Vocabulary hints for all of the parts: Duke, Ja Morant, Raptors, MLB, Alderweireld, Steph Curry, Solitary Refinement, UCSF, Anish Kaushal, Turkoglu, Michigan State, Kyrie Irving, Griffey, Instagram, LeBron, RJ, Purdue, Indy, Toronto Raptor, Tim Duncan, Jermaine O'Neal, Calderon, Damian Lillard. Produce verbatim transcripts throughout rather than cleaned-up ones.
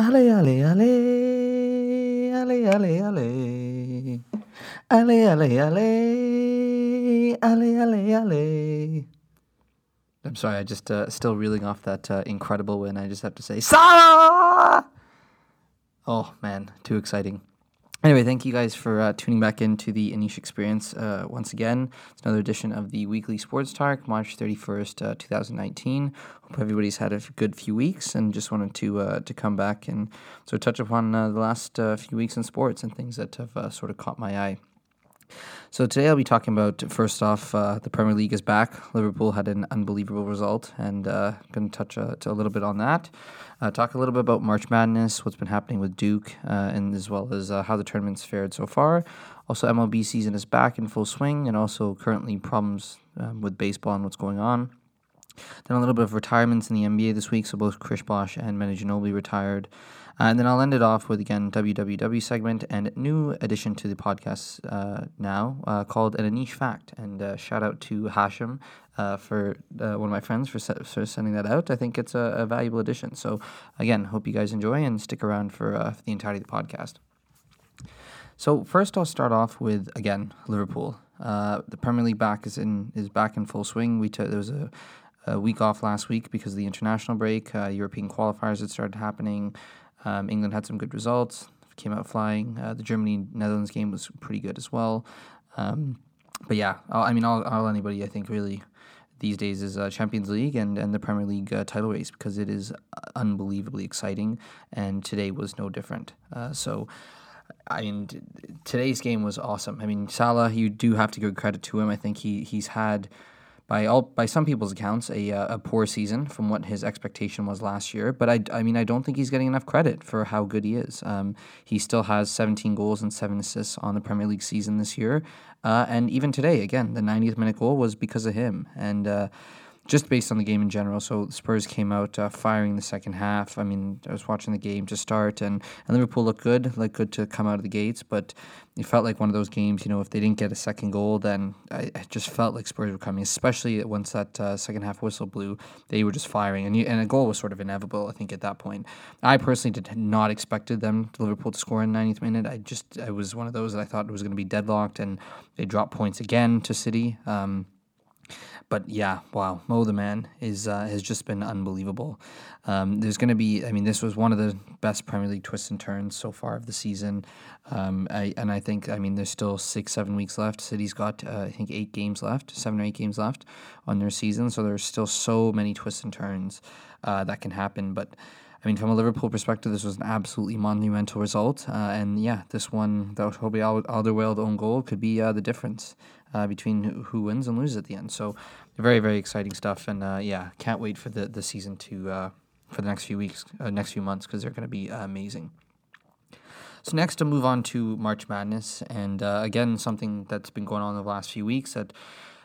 Ale, ale, ale, ale, ale, ale, ale, ale, ale, ale, ale, ale. I'm sorry, I just uh, still reeling off that uh, incredible win. I just have to say, Salah! Oh, man, too exciting. Anyway, thank you guys for uh, tuning back into the Anish Experience uh, once again. It's another edition of the Weekly Sports Talk, March thirty-first, uh, two thousand nineteen. Hope everybody's had a good few weeks and just wanted to uh, to come back and sort of touch upon uh, the last uh, few weeks in sports and things that have uh, sort of caught my eye. So today I'll be talking about, first off, uh, the Premier League is back. Liverpool had an unbelievable result, and uh, going to touch a, to a little bit on that. Uh, talk a little bit about March Madness, what's been happening with Duke, uh, and as well as uh, how the tournament's fared so far. Also, M L B season is back in full swing, and also currently problems um, with baseball and what's going on. Then a little bit of retirements in the N B A this week, so both Chris Bosh and Manu Ginobili retired. Uh, and then I'll end it off with, again, W W W segment and new addition to the podcast uh, now uh, called An Anish Fact. And uh, shout out to Hashim uh, for uh, one of my friends for, se- for sending that out. I think it's a, a valuable addition. So, again, hope you guys enjoy and stick around for, uh, for the entirety of the podcast. So first I'll start off with, again, Liverpool. Uh, the Premier League back is in is back in full swing. We t- There was a... a week off last week because of the international break. Uh, European qualifiers had started happening. Um, England had some good results, came out flying. Uh, the Germany-Netherlands game was pretty good as well. Um, but yeah, all, I mean, all, all anybody, I think, really these days is uh, Champions League and, and the Premier League uh, title race, because it is unbelievably exciting, and today was no different. Uh, so, I mean, t- today's game was awesome. I mean, Salah, you do have to give credit to him. I think he he's had... By all, by some people's accounts, a uh, a poor season from what his expectation was last year. But I, I mean, I don't think he's getting enough credit for how good he is. Um, he still has seventeen goals and seven assists on the Premier League season this year. Uh, and even today, again, the ninetieth minute goal was because of him. And uh, just based on the game in general, so Spurs came out uh, firing the second half. I mean, I was watching the game to start, and, and Liverpool looked good, looked good to come out of the gates, but it felt like one of those games, you know, if they didn't get a second goal, then I, I just felt like Spurs were coming, especially once that uh, second half whistle blew. They were just firing, and you, and a goal was sort of inevitable, I think, at that point. I personally did not expected them, Liverpool, to score in the ninetieth minute. I just, I was one of those that I thought was going to be deadlocked, and they dropped points again to City. Um, But yeah, wow, Mo the man is uh, has just been unbelievable. Um, there's going to be, I mean, this was one of the best Premier League twists and turns so far of the season. Um, I, and I think, I mean, there's still six, seven weeks left. City's got, uh, I think, eight games left, seven or eight games left on their season. So there's still so many twists and turns uh, that can happen. But I mean, from a Liverpool perspective, this was an absolutely monumental result. Uh, and yeah, this one, that probably Alderweireld own goal could be uh, the difference uh, between who wins and loses at the end. So very, very exciting stuff. And uh, yeah, can't wait for the, the season to, uh, for the next few weeks, uh, next few months, because they're going to be uh, amazing. So next, I'll move on to March Madness. And uh, again, something that's been going on in the last few weeks that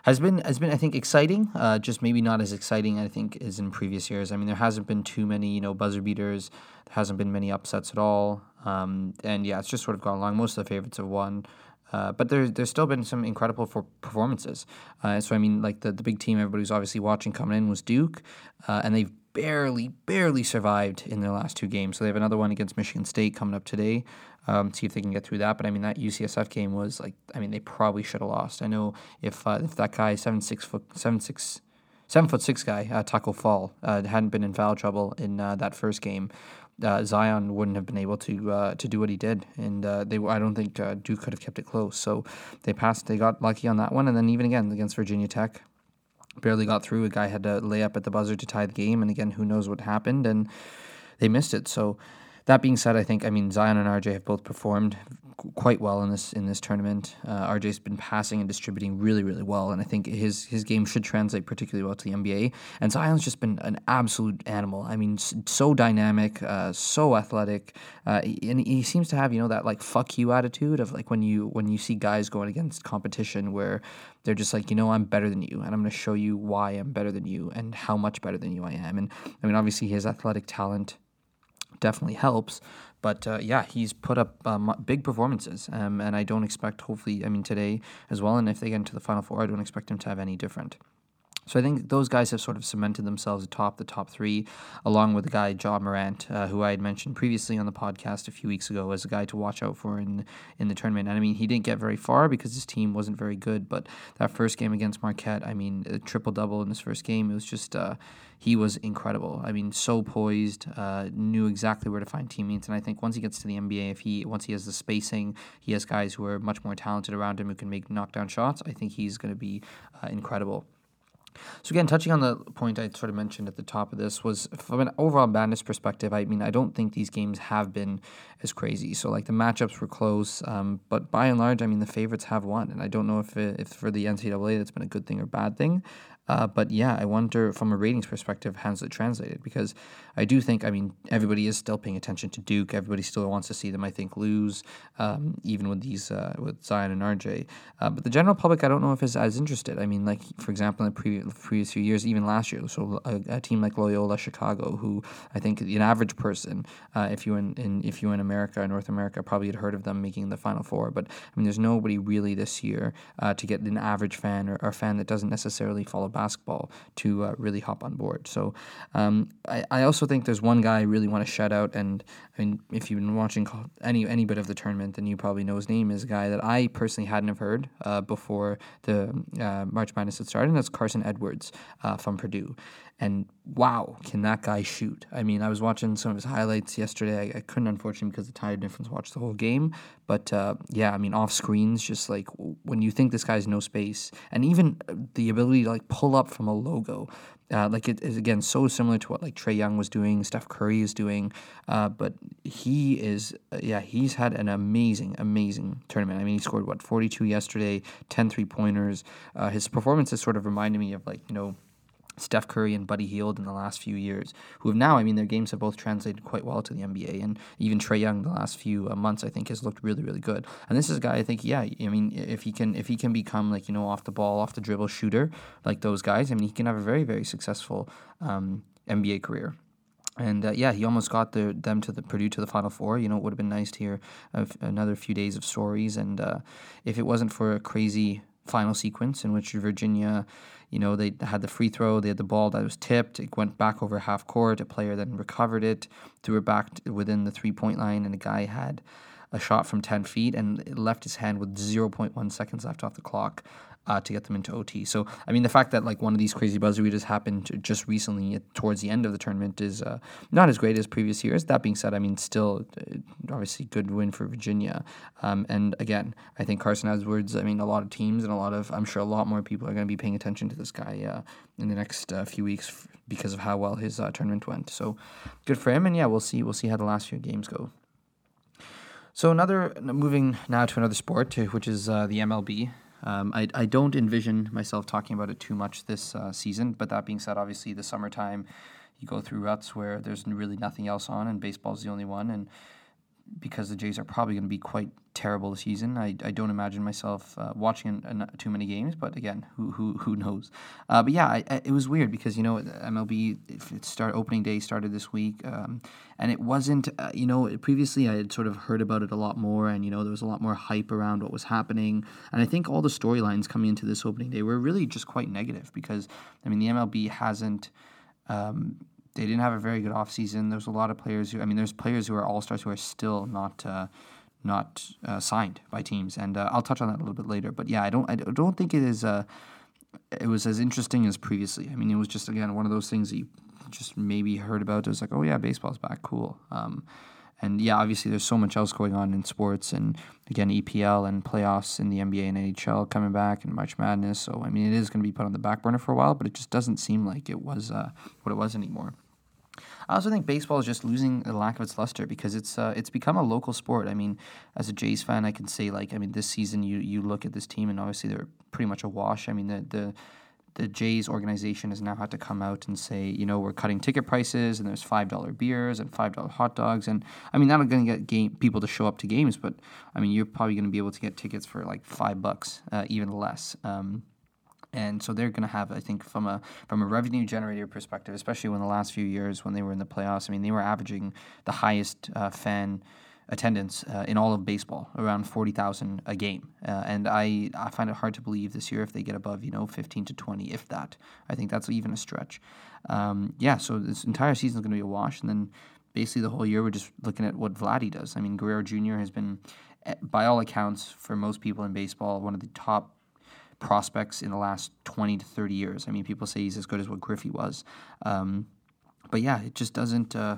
Has been, has been I think, exciting, uh, just maybe not as exciting, I think, as in previous years. I mean, there hasn't been too many, you know, buzzer beaters. There hasn't been many upsets at all. Um, and, yeah, it's just sort of gone along. Most of the favorites have won. Uh, but there, there's still been some incredible for performances. Uh, so, I mean, like, the, the big team everybody was obviously watching coming in was Duke, uh, and they've barely, barely survived in their last two games. So they have another one against Michigan State coming up today. Um, see if they can get through that. But, I mean, that U C S F game was, like, I mean, they probably should have lost. I know if uh, if that guy, seven six foot, seven six, seven foot six guy, uh, Taco Fall, uh, hadn't been in foul trouble in uh, that first game, uh, Zion wouldn't have been able to uh, to do what he did. And uh, they, I don't think uh, Duke could have kept it close. So they passed. They got lucky on that one. And then even again against Virginia Tech, barely got through. A guy had to lay up at the buzzer to tie the game. And again, who knows what happened. And they missed it. So that being said, I think, I mean, Zion and R J have both performed quite well in this in this tournament. Uh, R J's been passing and distributing really, really well, and I think his his game should translate particularly well to the N B A. And Zion's just been an absolute animal. I mean, so dynamic, uh, so athletic, uh, and he seems to have, you know, that, like, fuck you attitude of, like, when you when you see guys going against competition where they're just like, you know, I'm better than you, and I'm going to show you why I'm better than you and how much better than you I am. And, I mean, obviously his athletic talent definitely helps, but uh, yeah, he's put up um, big performances, um, and I don't expect, hopefully, I mean, today as well, and if they get into the Final Four, I don't expect him to have any different. So I think those guys have sort of cemented themselves atop the top three, along with the guy Ja Morant, uh, who I had mentioned previously on the podcast a few weeks ago as a guy to watch out for in in the tournament. And I mean, he didn't get very far because his team wasn't very good. But that first game against Marquette, I mean, a triple-double in his first game, it was just uh, he was incredible. I mean, so poised, uh, knew exactly where to find teammates. And I think once he gets to the N B A, if he once he has the spacing, he has guys who are much more talented around him who can make knockdown shots. I think he's going to be uh, incredible. So again, touching on the point I sort of mentioned at the top of this was from an overall madness perspective, I mean, I don't think these games have been as crazy. So like the matchups were close, um, but by and large, I mean, the favorites have won. And I don't know if, it, if for the N C double A that's been a good thing or bad thing. Uh, but yeah, I wonder from a ratings perspective, how's it translated? Because I do think, I mean, everybody is still paying attention to Duke. Everybody still wants to see them, I think, lose, um, even with these uh, with Zion and R J. Uh, but the general public, I don't know if is as interested. I mean, like, for example, in the pre- previous few years, even last year, so a, a team like Loyola Chicago, who I think an average person, uh, if you in, in if you in America or North America, probably had heard of them making the Final Four. But I mean, there's nobody really this year uh, to get an average fan or, or a fan that doesn't necessarily follow basketball to uh, really hop on board. So um, I, I also think there's one guy I really want to shout out, and I mean, if you've been watching any any bit of the tournament, then you probably know his name, is a guy that I personally hadn't have heard uh, before the uh, March Madness had started, and that's Carsen Edwards uh, from Purdue. And wow, can that guy shoot? I mean, I was watching some of his highlights yesterday. I, I couldn't, unfortunately, because of the time difference, watch the whole game. But uh, yeah, I mean, off screens, just like when you think this guy's no space, and even the ability to like pull up from a logo. Uh, like it is, again, so similar to what like Trae Young was doing, Steph Curry is doing, uh, but he is, uh, yeah, he's had an amazing, amazing tournament. I mean, he scored, what, forty-two yesterday, ten three-pointers. Uh, his performance has sort of reminded me of like, you know, Steph Curry and Buddy Hield in the last few years, who have now, I mean, their games have both translated quite well to the N B A, and even Trae Young the last few uh, months, I think, has looked really, really good. And this is a guy, I think, yeah, I mean, if he can if he can become, like, you know, off the ball, off the dribble shooter, like those guys, I mean, he can have a very, very successful um, N B A career. And, uh, yeah, he almost got the, them to the Purdue to the Final Four. You know, it would have been nice to hear uh, another few days of stories, and uh, if it wasn't for a crazy final sequence in which Virginia, you know, they had the free throw, they had the ball that was tipped, it went back over half court, a player then recovered it, threw it back within the three-point line, and a guy had a shot from ten feet and it left his hand with zero point one seconds left off the clock uh, to get them into O T. So, I mean, the fact that, like, one of these crazy buzzer beaters happened just recently towards the end of the tournament is uh, not as great as previous years. That being said, I mean, still, uh, obviously, good win for Virginia. Um, and, again, I think Carsen Edwards, I mean, a lot of teams and a lot of, I'm sure a lot more people are going to be paying attention to this guy uh, in the next uh, few weeks f- because of how well his uh, tournament went. So, good for him, and, yeah, we'll see. We'll see how the last few games go. So another, moving now to another sport, which is uh, the M L B. Um, I, I don't envision myself talking about it too much this uh, season, but that being said, obviously the summertime, you go through ruts where there's really nothing else on, and baseball's the only one, and because the Jays are probably going to be quite terrible this season, I, I don't imagine myself uh, watching an, an, too many games, but again, who who who knows? Uh, but yeah, I, I, it was weird because, you know, M L B, it start, opening day started this week, um, and it wasn't, uh, you know, previously I had sort of heard about it a lot more, and, you know, there was a lot more hype around what was happening, and I think all the storylines coming into this opening day were really just quite negative because, I mean, the M L B hasn't... Um, They didn't have a very good offseason. There's a lot of players who, I mean, there's players who are all-stars who are still not uh, not uh, signed by teams, and uh, I'll touch on that a little bit later. But yeah, I don't I don't think it is uh, it was as interesting as previously. I mean, it was just, again, one of those things that you just maybe heard about. It was like, oh yeah, baseball's back, cool. Um, and yeah, obviously there's so much else going on in sports, and again, E P L and playoffs in the N B A and N H L coming back, and March Madness. So I mean, it is going to be put on the back burner for a while, but it just doesn't seem like it was uh, what it was anymore. I also think baseball is just losing the lack of its luster because it's uh, it's become a local sport. I mean, as a Jays fan, I can say, like, I mean, this season you you look at this team and obviously they're pretty much a wash. I mean, the the the Jays organization has now had to come out and say, you know, we're cutting ticket prices and there's five dollars beers and five dollars hot dogs. And, I mean, not going to get game, people to show up to games, but, I mean, you're probably going to be able to get tickets for, like, five bucks, uh, even less. Um And so they're going to have, I think, from a from a revenue generator perspective, especially when the last few years when they were in the playoffs, I mean, they were averaging the highest uh, fan attendance uh, in all of baseball, around forty thousand a game. Uh, and I, I find it hard to believe this year if they get above, you know, fifteen to twenty, if that. I think that's even a stretch. Um, yeah, so this entire season is going to be a wash. And then basically the whole year we're just looking at what Vladdy does. I mean, Guerrero Junior has been, by all accounts, for most people in baseball, one of the top prospects in the last twenty to thirty years. I mean, people say he's as good as what Griffey was. Um, but yeah, it just doesn't... Uh,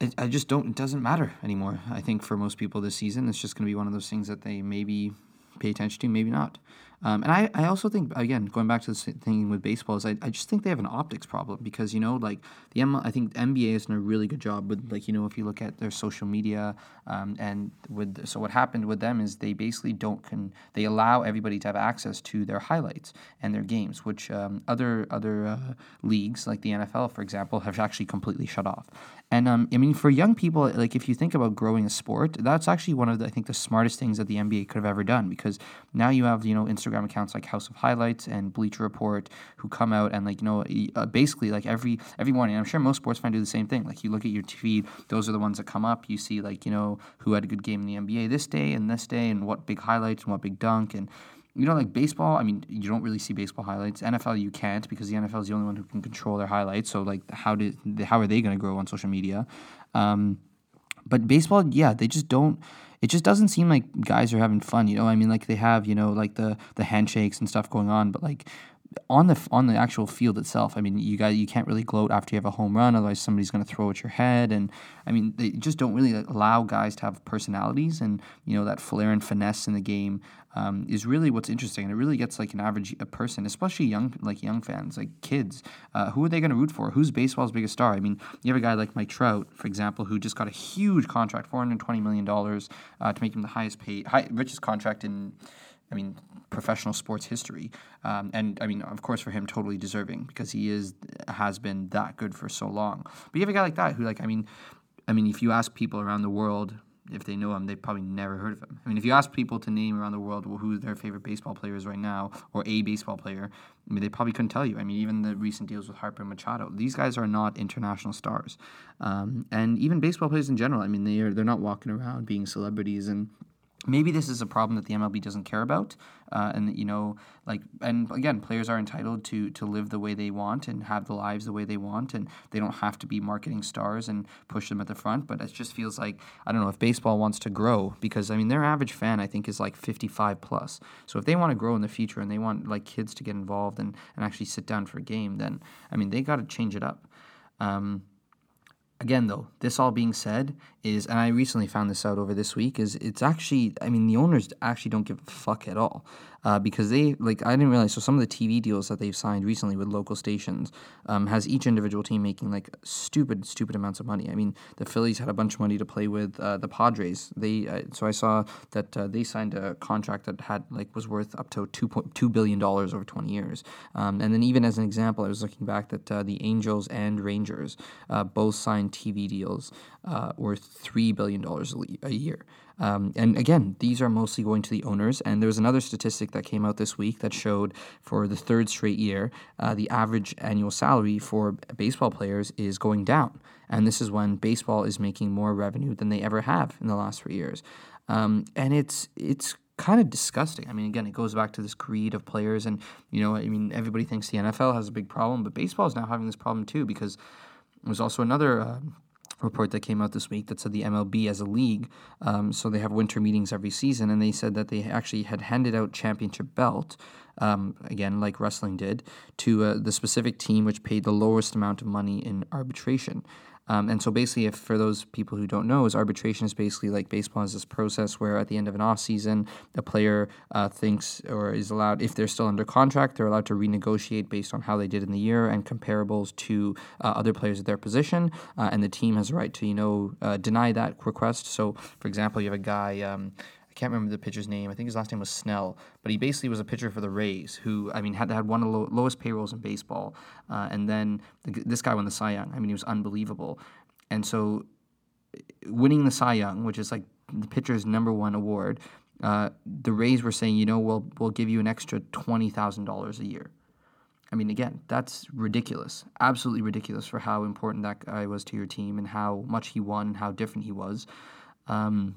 It, I just don't, it doesn't matter anymore, I think, for most people this season. It's just going to be one of those things that they maybe pay attention to, maybe not. Um, and I, I also think, again, going back to the thing with baseball, is I, I just think they have an optics problem because, you know, like, the M- I think the N B A has done a really good job with, like, you know, if you look at their social media, um, and with, so what happened with them is they basically don't, con- they allow everybody to have access to their highlights and their games, which um, other other uh, leagues, like the N F L, for example, have actually completely shut off. And, um, I mean, for young people, like, if you think about growing a sport, that's actually one of, the, I think, the smartest things that the N B A could have ever done because now you have, you know, Instagram accounts like House of Highlights and Bleacher Report who come out and, like, you know, uh, basically like every every morning, and I'm sure most sports fans do the same thing, like you look at your T V, those are the ones that come up, you see, like, you know, who had a good game in the N B A this day and this day and what big highlights and what big dunk. And, you know, like baseball, I mean, you don't really see baseball highlights. N F L, you can't because the N F L is the only one who can control their highlights, so like how did how are they going to grow on social media? Um but baseball, yeah, they just don't. It just doesn't seem like guys are having fun, you know. I mean, like they have, you know, like the the handshakes and stuff going on, but like on the on the actual field itself, I mean, you guys you can't really gloat after you have a home run, otherwise somebody's going to throw at your head. And I mean, they just don't really allow guys to have personalities, and you know that flair and finesse in the game um, is really what's interesting, and it really gets like an average a person, especially young like young fans, like kids. Uh, who are they going to root for? Who's baseball's biggest star? I mean, you have a guy like Mike Trout, for example, who just got a huge contract, four hundred twenty million dollars, uh, to make him the highest paid, high, richest contract in. I mean, professional sports history. Um, and, I mean, of course, for him, totally deserving because he is has been that good for so long. But you have a guy like that who, like, I mean, I mean, if you ask people around the world if they know him, they've probably never heard of him. I mean, if you ask people to name around the world who their favorite baseball player is right now or a baseball player, I mean, they probably couldn't tell you. I mean, even the recent deals with Harper and Machado, these guys are not international stars. Um, and even baseball players in general, I mean, they are, they're not walking around being celebrities and... Maybe this is a problem that the M L B doesn't care about, uh, and you know, like, and again, players are entitled to to live the way they want and have the lives the way they want, and they don't have to be marketing stars and push them at the front. But it just feels like I don't know if baseball wants to grow because I mean, their average fan I think is like fifty-five plus. So if they want to grow in the future and they want like kids to get involved and and actually sit down for a game, then I mean, they got to change it up. Um, Again, though, this all being said is, and I recently found this out over this week, is it's actually, I mean, the owners actually don't give a fuck at all uh, because they, like, I didn't realize, so some of the T V deals that they've signed recently with local stations um, has each individual team making, like, stupid, stupid amounts of money. I mean, the Phillies had a bunch of money to play with. Uh, the Padres, they, uh, so I saw that uh, they signed a contract that had, like, was worth up to two point two billion dollars over twenty years. Um, and then even as an example, I was looking back that uh, the Angels and Rangers uh, both signed T V deals uh, worth three billion dollars a year. Um, and again, these are mostly going to the owners. And there was another statistic that came out this week that showed for the third straight year, uh, the average annual salary for baseball players is going down. And this is when baseball is making more revenue than they ever have in the last three years. Um, and it's it's kind of disgusting. I mean, again, it goes back to this greed of players. And, you know, I mean, everybody thinks the N F L has a big problem, but baseball is now having this problem too because there's also another uh, report that came out this week that said the M L B as a league, um, so they have winter meetings every season, and they said that they actually had handed out championship belt, um, again, like wrestling did, to uh, the specific team which paid the lowest amount of money in arbitration. Um, and so basically, if for those people who don't know, is arbitration is basically like baseball is this process where at the end of an off season, the player uh, thinks or is allowed, if they're still under contract, they're allowed to renegotiate based on how they did in the year and comparables to uh, other players at their position. Uh, and the team has a right to, you know, uh, deny that request. So, for example, you have a guy... Um, I can't remember the pitcher's name. I think his last name was Snell, but he basically was a pitcher for the Rays who, I mean, had had one of the low, lowest payrolls in baseball. Uh, and then the, this guy won the Cy Young. I mean, he was unbelievable. And so winning the Cy Young, which is like the pitcher's number one award, uh, the Rays were saying, you know, we'll, we'll give you an extra twenty thousand dollars a year. I mean, again, that's ridiculous, absolutely ridiculous for how important that guy was to your team and how much he won and how different he was. Um,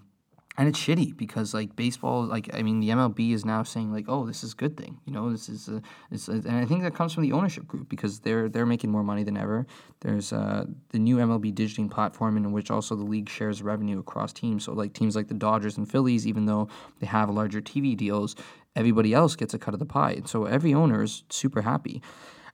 and it's shitty because, like, baseball, like, I mean, the M L B is now saying, like, oh, this is a good thing. You know, this is a, this is, and I think that comes from the ownership group because they're they're making more money than ever. There's uh, the new M L B digiting platform in which also the league shares revenue across teams. So, like, teams like the Dodgers and Phillies, even though they have larger T V deals, everybody else gets a cut of the pie. And so every owner is super happy.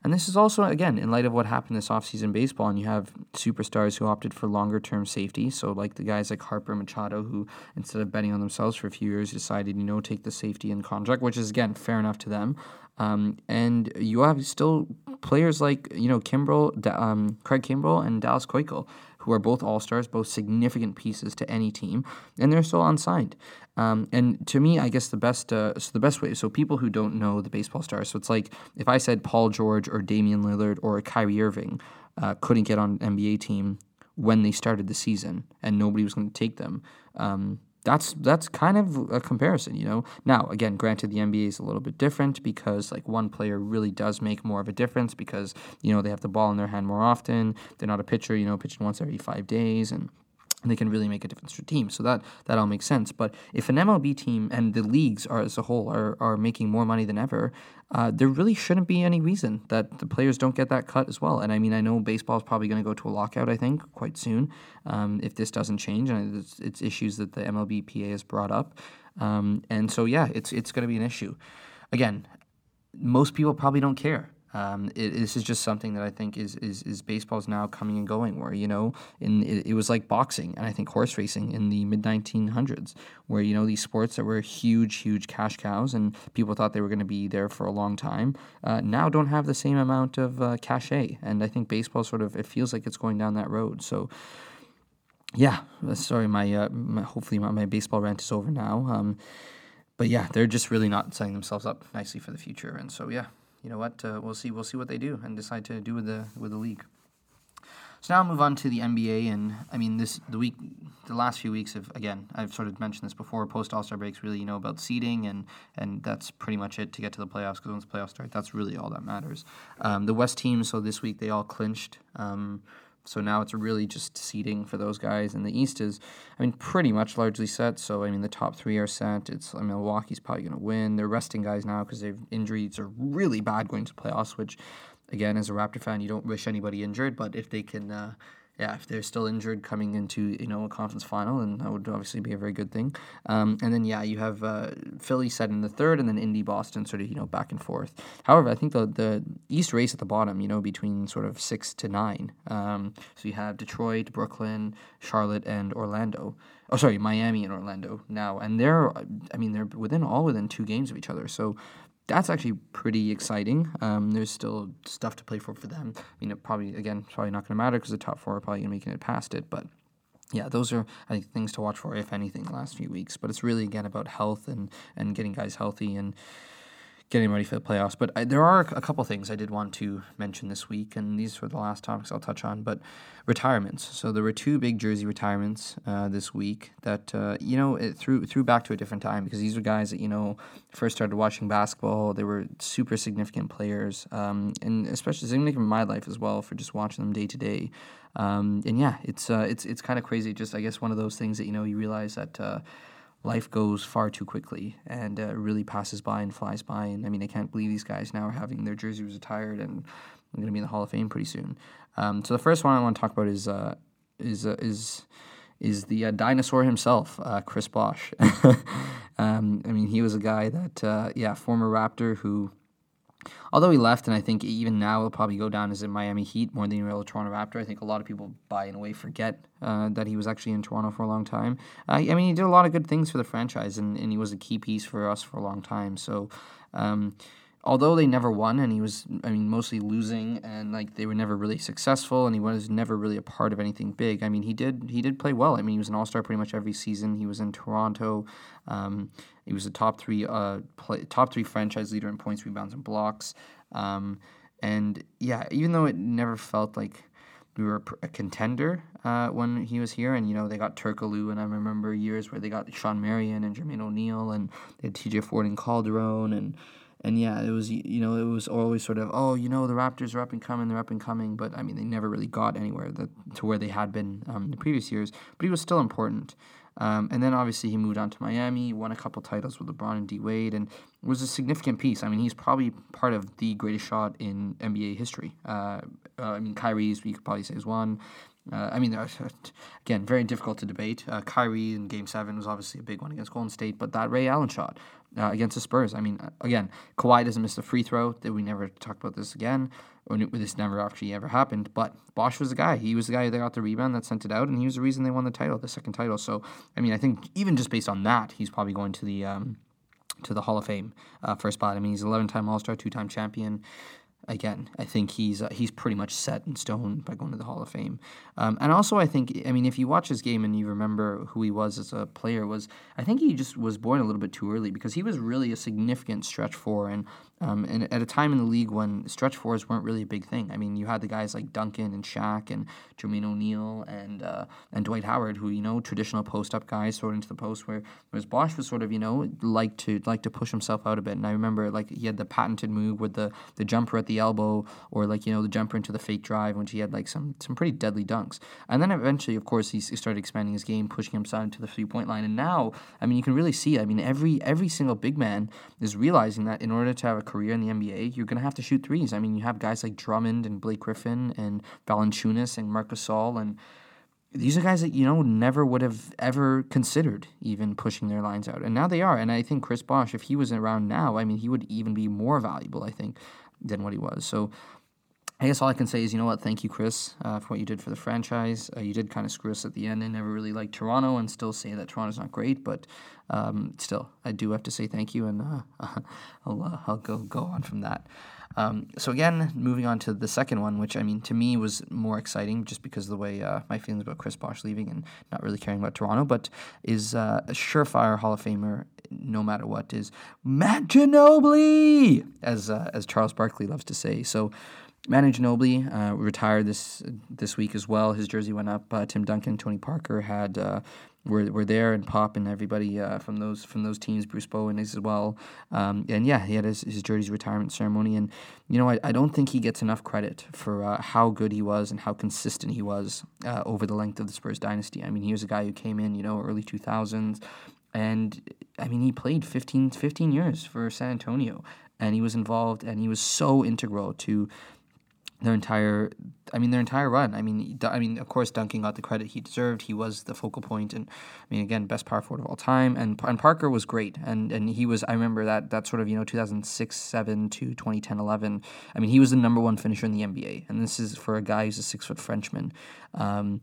And this is also, again, in light of what happened this offseason baseball, and you have superstars who opted for longer-term safety. So, like, the guys like Harper, Machado, who, instead of betting on themselves for a few years, decided, you know, take the safety and contract, which is, again, fair enough to them. Um, and you have still players like, you know, Kimbrel, um, Craig Kimbrel and Dallas Keuchel, who are both all-stars, both significant pieces to any team, and they're still unsigned. Um, and to me, I guess the best uh, so the best way, so people who don't know the baseball stars, so it's like if I said Paul George or Damian Lillard or Kyrie Irving uh, couldn't get on an N B A team when they started the season and nobody was going to take them, um, that's that's kind of a comparison, you know. Now, again, granted, the N B A is a little bit different because, like, one player really does make more of a difference because, you know, they have the ball in their hand more often. They're not a pitcher, you know, pitching once every five days, and they can really make a difference for teams. So that, that all makes sense. But if an M L B team and the leagues are as a whole are, are making more money than ever, uh, there really shouldn't be any reason that the players don't get that cut as well. And, I mean, I know baseball is probably going to go to a lockout, I think, quite soon um, if this doesn't change. And it's, it's issues that the M L B P A has brought up. Um, and so, yeah, it's it's going to be an issue. Again, most people probably don't care. Um, it, this is just something that I think is is is baseball's now coming and going where, you know, in it, it was like boxing and I think horse racing in the mid nineteen hundreds where, you know, these sports that were huge, huge cash cows and people thought they were going to be there for a long time uh, now don't have the same amount of uh, cachet. And I think baseball sort of, it feels like it's going down that road. So, yeah, sorry, my, uh, my hopefully my, my baseball rant is over now. Um, but, yeah, they're just really not setting themselves up nicely for the future. And so, yeah. You know what? Uh, we'll see. We'll see what they do and decide to do with the with the league. So now I'll move on to the N B A, and I mean this the week, the last few weeks have again. I've sort of mentioned this before. Post All-Star breaks, really, you know, about seeding, and and that's pretty much it to get to the playoffs. Because once the playoffs start, that's really all that matters. Um, the West team. So this week they all clinched. Um, So now it's really just seeding for those guys. And the East is, I mean, pretty much largely set. So, I mean, the top three are set. It's I mean, Milwaukee's probably going to win. They're resting guys now because their injuries are really bad going to playoffs, which, again, as a Raptor fan, you don't wish anybody injured. But if they can, uh, yeah, if they're still injured coming into, you know, a conference final, then that would obviously be a very good thing. Um, and then, yeah, you have uh, Philly set in the third and then Indy, Boston, sort of, you know, back and forth. However, I think the the East race at the bottom, you know, between sort of six to nine. Um, so you have Detroit, Brooklyn, Charlotte, and Orlando. Oh, sorry, Miami and Orlando now. And they're, I mean, they're within all within two games of each other. So that's actually pretty exciting. Um, there's still stuff to play for for them. I mean, it probably, again, probably not going to matter because the top four are probably going to make it past it. But, yeah, those are, I think, things to watch for, if anything, the last few weeks. But it's really, again, about health and, and getting guys healthy and getting ready for the playoffs. But I, there are a couple things I did want to mention this week, and these were the last topics I'll touch on. But retirements. So there were two big jersey retirements uh, this week that, uh, you know, it threw, threw back to a different time because these were guys that, you know, first started watching basketball. They were super significant players, um, and especially significant in my life as well for just watching them day to day. Um, and, yeah, it's uh, it's it's kind of crazy. Just, I guess, one of those things that, you know, you realize that uh, – life goes far too quickly and uh, really passes by and flies by. And, I mean, I can't believe these guys now are having their jerseys retired and they're going to be in the Hall of Fame pretty soon. Um, so the first one I want to talk about is uh, is uh, is is the uh, dinosaur himself, uh, Chris Bosh. um, I mean, he was a guy that, uh, yeah, former Raptor who, although he left, and I think even now he'll probably go down as a Miami Heat more than a real Toronto Raptor. I think a lot of people by and way forget uh, that he was actually in Toronto for a long time. Uh, I mean, he did a lot of good things for the franchise, and, and he was a key piece for us for a long time. So, um, although they never won, and he was, I mean, mostly losing, and, like, they were never really successful, and he was never really a part of anything big. I mean, he did he did play well. I mean, he was an all-star pretty much every season. He was in Toronto. Um, he was a top three uh play, top three franchise leader in points, rebounds, and blocks. Um, and, yeah, even though it never felt like we were a contender uh, when he was here, and, you know, they got Turkoglu, and I remember years where they got Sean Marion and Jermaine O'Neal, and they had T J Ford and Calderon, and... And, yeah, it was, you know, it was always sort of, oh, you know, the Raptors are up and coming, they're up and coming. But, I mean, they never really got anywhere that, to where they had been um, the previous years. But he was still important. Um, and then obviously he moved on to Miami, won a couple titles with LeBron and D-Wade, and was a significant piece. I mean, he's probably part of the greatest shot in N B A history. Uh, uh, I mean, Kyrie's, we could probably say, is one. Uh, I mean, again, very difficult to debate. Uh, Kyrie in Game seven was obviously a big one against Golden State, but that Ray Allen shot uh, against the Spurs. I mean, again, Kawhi doesn't miss the free throw. We never talked about this again, or this never actually ever happened, but Bosh was the guy. He was the guy that got the rebound, that sent it out, and he was the reason they won the title, the second title. So, I mean, I think even just based on that, he's probably going to the um, to the Hall of Fame uh, for a spot. I mean, he's eleven-time All-Star, two-time champion. Again, I think he's uh, he's pretty much set in stone by going to the Hall of Fame. Um, and also, I think, I mean, if you watch his game and you remember who he was as a player, was I think he just was born a little bit too early, because he was really a significant stretch four. And, um, and at a time in the league when stretch fours weren't really a big thing. I mean, you had the guys like Duncan and Shaq and Jermaine O'Neal and uh, and Dwight Howard, who, you know, traditional post-up guys sort of into the post, where whereas Bosh was sort of, you know, like to like to push himself out a bit. And I remember, like, he had the patented move with the, the jumper at the elbow, or like, you know, the jumper into the fake drive, which he had like some some pretty deadly dunks. And then eventually, of course, he started expanding his game, pushing himself to the three-point line. And now, I mean, you can really see, I mean, every every single big man is realizing that in order to have a career in the N B A, you're going to have to shoot threes. I mean, you have guys like Drummond and Blake Griffin and Valanciunas and Marc Gasol, and these are guys that, you know, never would have ever considered even pushing their lines out. And now they are. And I think Chris Bosh, if he was around now, I mean, he would even be more valuable, I think, than what he was. So I guess all I can say is, you know what, thank you, Chris, uh, for what you did for the franchise. Uh, you did kind of screw us at the end. I never really liked Toronto and still say that Toronto's not great, but um, still, I do have to say thank you, and uh, I'll, uh, I'll go, go on from that. Um, so again, moving on to the second one, which, I mean, to me was more exciting just because of the way uh, my feelings about Chris Bosh leaving and not really caring about Toronto, but is uh, a surefire Hall of Famer no matter what, is Matt Ginobili, as uh, as Charles Barkley loves to say. So Manu Ginobili uh, retired this this week as well. His jersey went up. Uh, Tim Duncan, Tony Parker had uh, were were there, and Pop and everybody uh, from those from those teams, Bruce Bowen as well. Um, and yeah, he had his, his jersey's retirement ceremony. And you know, I, I don't think he gets enough credit for uh, how good he was and how consistent he was uh, over the length of the Spurs dynasty. I mean, he was a guy who came in, you know, early two thousands, and I mean, he played fifteen, fifteen years for San Antonio, and he was involved, and he was so integral to Their entire, I mean, their entire run. I mean, I mean, of course, Duncan got the credit he deserved. He was the focal point, and I mean, again, best power forward of all time. And and Parker was great, and and he was. I remember that that sort of, you know, two thousand six, seven to twenty ten, eleven. I mean, he was the number one finisher in the N B A, and this is for a guy who's a six foot Frenchman, um,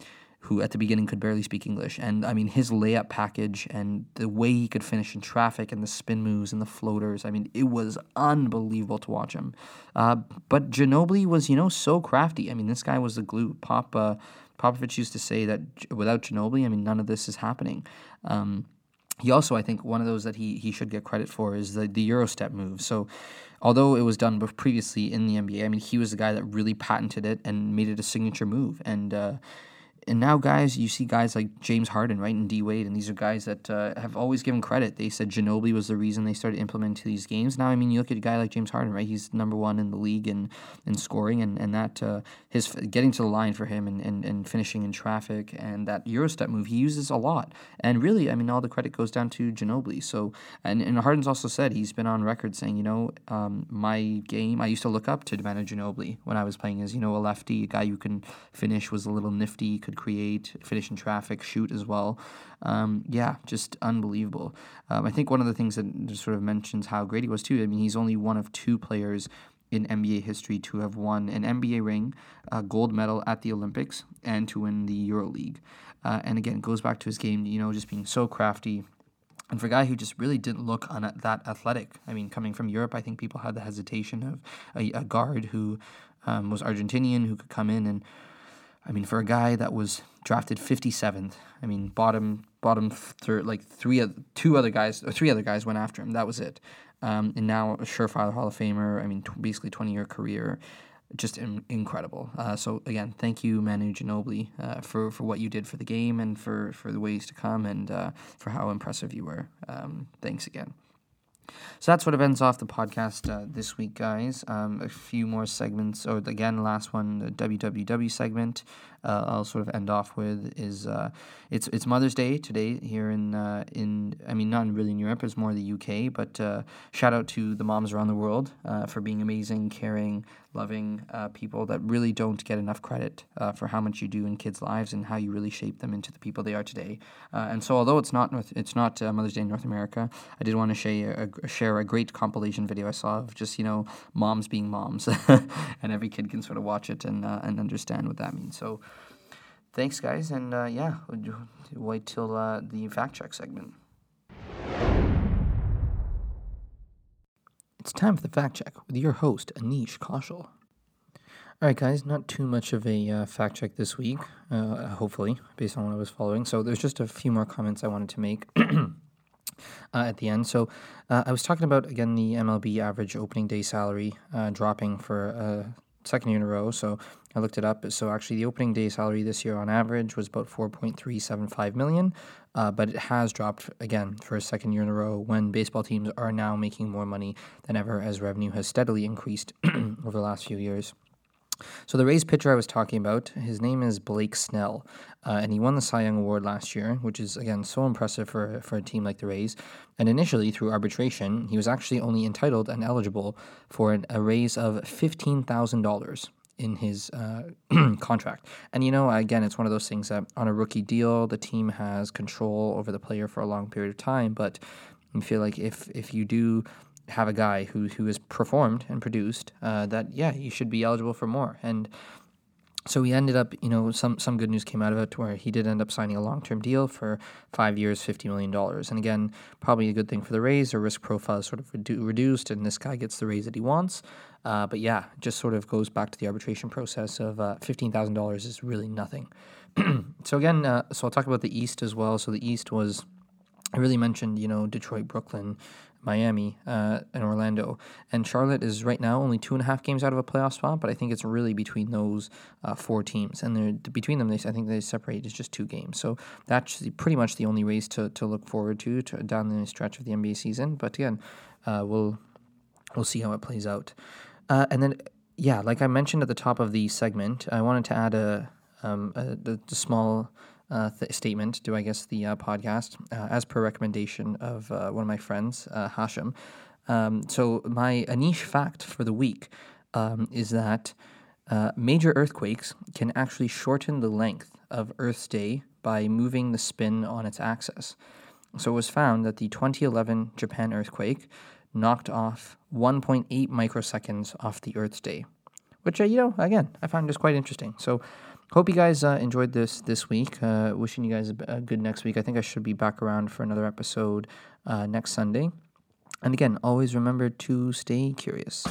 who at the beginning could barely speak English. And I mean, his layup package and the way he could finish in traffic and the spin moves and the floaters, I mean, it was unbelievable to watch him. Uh, but Ginobili was, you know, so crafty. I mean, this guy was the glue. Pop, uh, Popovich used to say that without Ginobili, I mean, none of this is happening. Um, he also, I think, one of those that he he should get credit for is the, the Eurostep move. So although it was done previously in the N B A, I mean, he was the guy that really patented it and made it a signature move. And, uh, And now, guys, you see guys like James Harden, right, and D-Wade, and these are guys that uh, have always given credit. They said Ginobili was the reason they started implementing these games. Now, I mean, you look at a guy like James Harden, right? He's number one in the league in, in scoring, and, and that uh, his getting to the line for him and, and, and finishing in traffic and that Eurostep move he uses a lot. And really, I mean, all the credit goes down to Ginobili. So, and, and Harden's also said, he's been on record saying, you know, um, my game, I used to look up to Manu Ginobili when I was playing as, you know, a lefty, a guy who can finish, was a little nifty, could create, finish in traffic, shoot as well. Um, yeah, just unbelievable. Um, I think one of the things that just sort of mentions how great he was too, I mean, he's only one of two players in N B A history to have won an N B A ring, a gold medal at the Olympics, and to win the EuroLeague. Uh, and again, it goes back to his game, you know, just being so crafty. And for a guy who just really didn't look on a, that athletic, I mean, coming from Europe, I think people had the hesitation of a, a guard who um, was Argentinian, who could come in and, I mean, for a guy that was drafted fifty-seventh, I mean, bottom, bottom third, like three, two other guys, or three other guys went after him. That was it. Um, and now a surefire Hall of Famer. I mean, t- basically twenty-year career, just in- incredible. Uh, so again, thank you, Manu Ginobili, uh, for for what you did for the game and for, for the ways to come and uh, for how impressive you were. Um, thanks again. So that sort of ends off the podcast uh, this week, guys. Um, a few more segments, or again, last one, the W W W segment. uh, I'll sort of end off with is uh, it's it's Mother's Day today here in uh, in I mean not really in Europe, it's more the U K, but uh, shout out to the moms around the world uh, for being amazing, caring, loving uh, people that really don't get enough credit uh, for how much you do in kids' lives and how you really shape them into the people they are today. Uh, and so, although it's not North, it's not uh, Mother's Day in North America, I did want to share a, share a great compilation video I saw of just you know moms being moms, and every kid can sort of watch it and uh, and understand what that means. So, thanks guys, and uh, yeah, wait till uh, the fact check segment. It's time for the fact check with your host, Anish Kaushal. All right, guys, not too much of a uh, fact check this week, uh, hopefully, based on what I was following. So there's just a few more comments I wanted to make uh, at the end. So uh, I was talking about, again, the M L B average opening day salary uh, dropping for a second year in a row. So I looked it up. So actually the opening day salary this year on average was about four point three seven five million dollars, uh, but it has dropped, again, for a second year in a row when baseball teams are now making more money than ever as revenue has steadily increased over the last few years. So the Rays pitcher I was talking about, his name is Blake Snell, uh, and he won the Cy Young Award last year, which is, again, so impressive for, for a team like the Rays. And initially, through arbitration, he was actually only entitled and eligible for an, a raise of fifteen thousand dollars in his uh, contract. And, you know, again, it's one of those things that on a rookie deal, the team has control over the player for a long period of time, but I feel like if if you do have a guy who who has performed and produced, uh, that, yeah, you should be eligible for more. And so he ended up, you know, some, some good news came out of it where he did end up signing a long-term deal for five years, fifty million dollars. And again, probably a good thing for the Rays. Their risk profile is sort of redu- reduced, and this guy gets the raise that he wants. Uh, but yeah, just sort of goes back to the arbitration process of uh, fifteen thousand dollars is really nothing. So again, uh, so I'll talk about the East as well. So the East was, I really mentioned, you know, Detroit, Brooklyn, Miami, uh, and Orlando. And Charlotte is right now only two and a half games out of a playoff spot, but I think it's really between those uh, four teams. And they're, between them, they, I think they separate is just two games. So that's pretty much the only race to, to look forward to, to down the stretch of the N B A season. But again, uh, we'll we'll see how it plays out. Uh, and then, yeah, like I mentioned at the top of the segment, I wanted to add a, um, a, a, a small... Uh, th- statement to, I guess, the uh, podcast, uh, as per recommendation of uh, one of my friends, uh, Hashim. Um, so my Anish fact for the week um, is that uh, major earthquakes can actually shorten the length of Earth's day by moving the spin on its axis. So it was found that the twenty eleven Japan earthquake knocked off one point eight microseconds off the Earth's day, which, uh, you know, again, I found just quite interesting. So hope you guys uh, enjoyed this this week. Uh, wishing you guys a, a good next week. I think I should be back around for another episode uh, next Sunday. And again, always remember to stay curious.